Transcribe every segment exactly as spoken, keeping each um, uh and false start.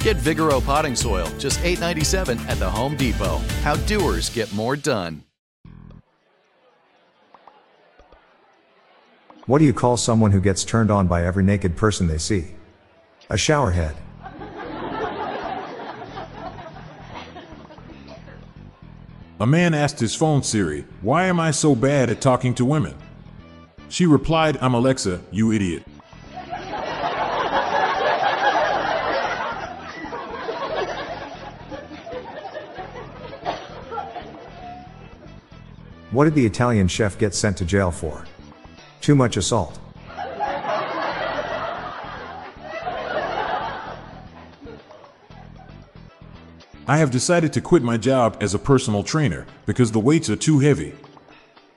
Get Vigoro potting soil, just eight dollars and ninety-seven cents at the Home Depot. How doers get more done. What do you call someone who gets turned on by every naked person they see? A showerhead. A man asked his phone Siri, "Why am I so bad at talking to women?" She replied, "I'm Alexa, you idiot." What did the Italian chef get sent to jail for? Too much assault. I have decided to quit my job as a personal trainer because the weights are too heavy.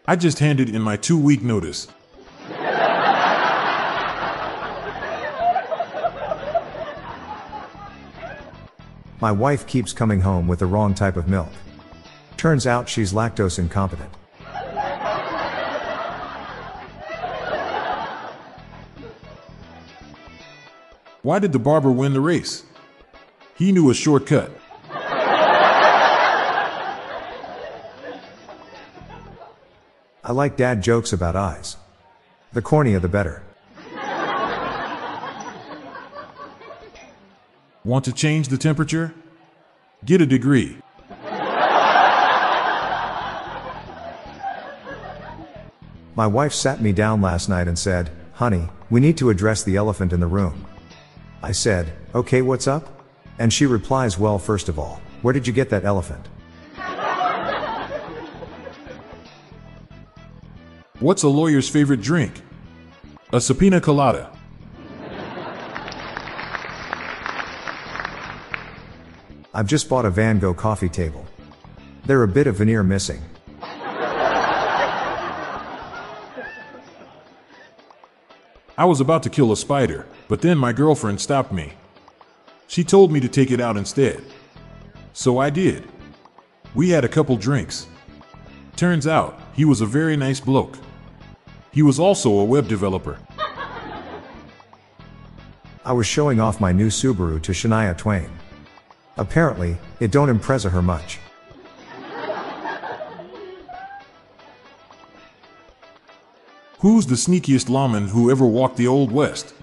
I just handed in my two-week notice. My wife keeps coming home with the wrong type of milk. Turns out she's lactose incompetent. Why did the barber win the race? He knew a shortcut. I like dad jokes about eyes. The cornier the better. Want to change the temperature? Get a degree. My wife sat me down last night and said, "Honey, we need to address the elephant in the room." I said, "Okay, what's up?" And she replies, "Well, first of all, where did you get that elephant?" What's a lawyer's favorite drink? A subpoena colada. I've just bought a Van Gogh coffee table. They're a bit of veneer missing. I was about to kill a spider, but then my girlfriend stopped me. She told me to take it out instead. So I did. We had a couple drinks. Turns out, he was a very nice bloke. He was also a web developer. I was showing off my new Subaru to Shania Twain. Apparently, it don't impress her much. Who's the sneakiest lawman who ever walked the Old West?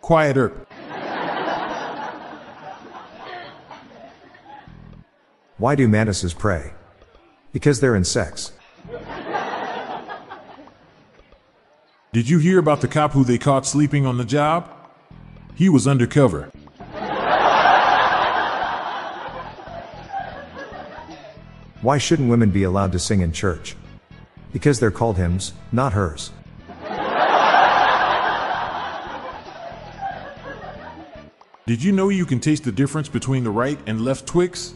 Quiet Earp. Why do mantises pray? Because they're insects. Did you hear about the cop who they caught sleeping on the job? He was undercover. Why shouldn't women be allowed to sing in church? Because they're called hymns, not hers. Did you know you can taste the difference between the right and left Twix?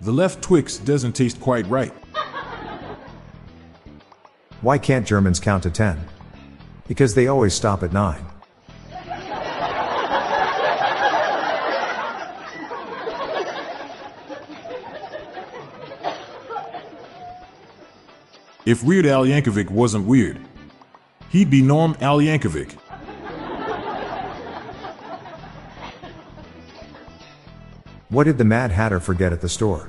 The left Twix doesn't taste quite right. Why can't Germans count to ten? Because they always stop at nine. If Weird Al Yankovic wasn't weird, he'd be Norm Al Yankovic. What did the Mad Hatter forget at the store?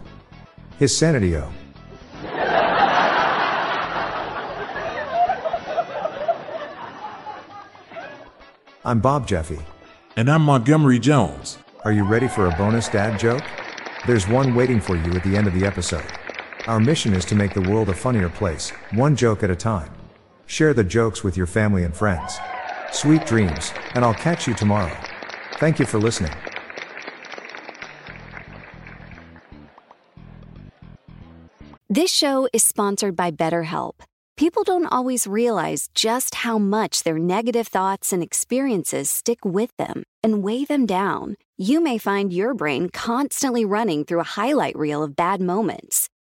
His Sanity-O. I'm Bob Jeffy. And I'm Montgomery Jones. Are you ready for a bonus dad joke? There's one waiting for you at the end of the episode. Our mission is to make the world a funnier place, one joke at a time. Share the jokes with your family and friends. Sweet dreams, and I'll catch you tomorrow. Thank you for listening. This show is sponsored by BetterHelp. People don't always realize just how much their negative thoughts and experiences stick with them and weigh them down. You may find your brain constantly running through a highlight reel of bad moments.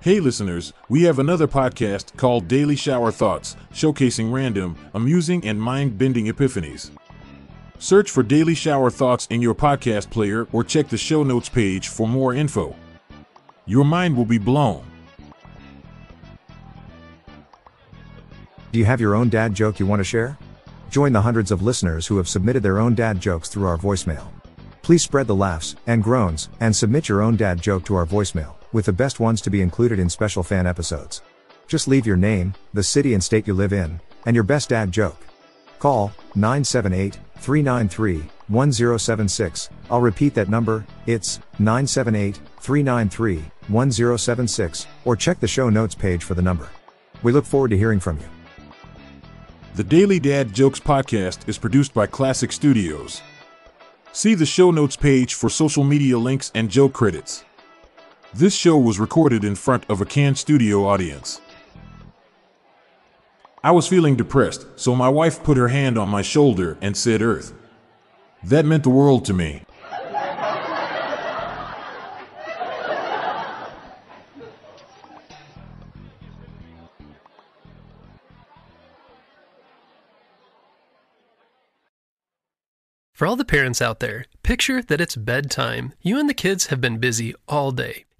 Hey listeners, we have another podcast called Daily Shower Thoughts, showcasing random, amusing, and mind-bending epiphanies. Search for Daily Shower Thoughts in your podcast player or check the show notes page for more info. Your mind will be blown. Do you have your own dad joke you want to share? Join the hundreds of listeners who have submitted their own dad jokes through our voicemail. Please spread the laughs and groans and submit your own dad joke to our voicemail, with the best ones to be included in special fan episodes. Just leave your name, the city and state you live in, and your best dad joke. Call nine seven eight, three nine three, one zero seven six. I'll repeat that number, it's nine seven eight, three nine three, one zero seven six, or check the show notes page for the number. We look forward to hearing from you. The Daily Dad Jokes podcast is produced by Classic Studios. See the show notes page for social media links and joke credits. This show was recorded in front of a canned studio audience. I was feeling depressed, so my wife put her hand on my shoulder and said, "Earth." That meant the world to me. For all the parents out there, picture that it's bedtime. You and the kids have been busy all day.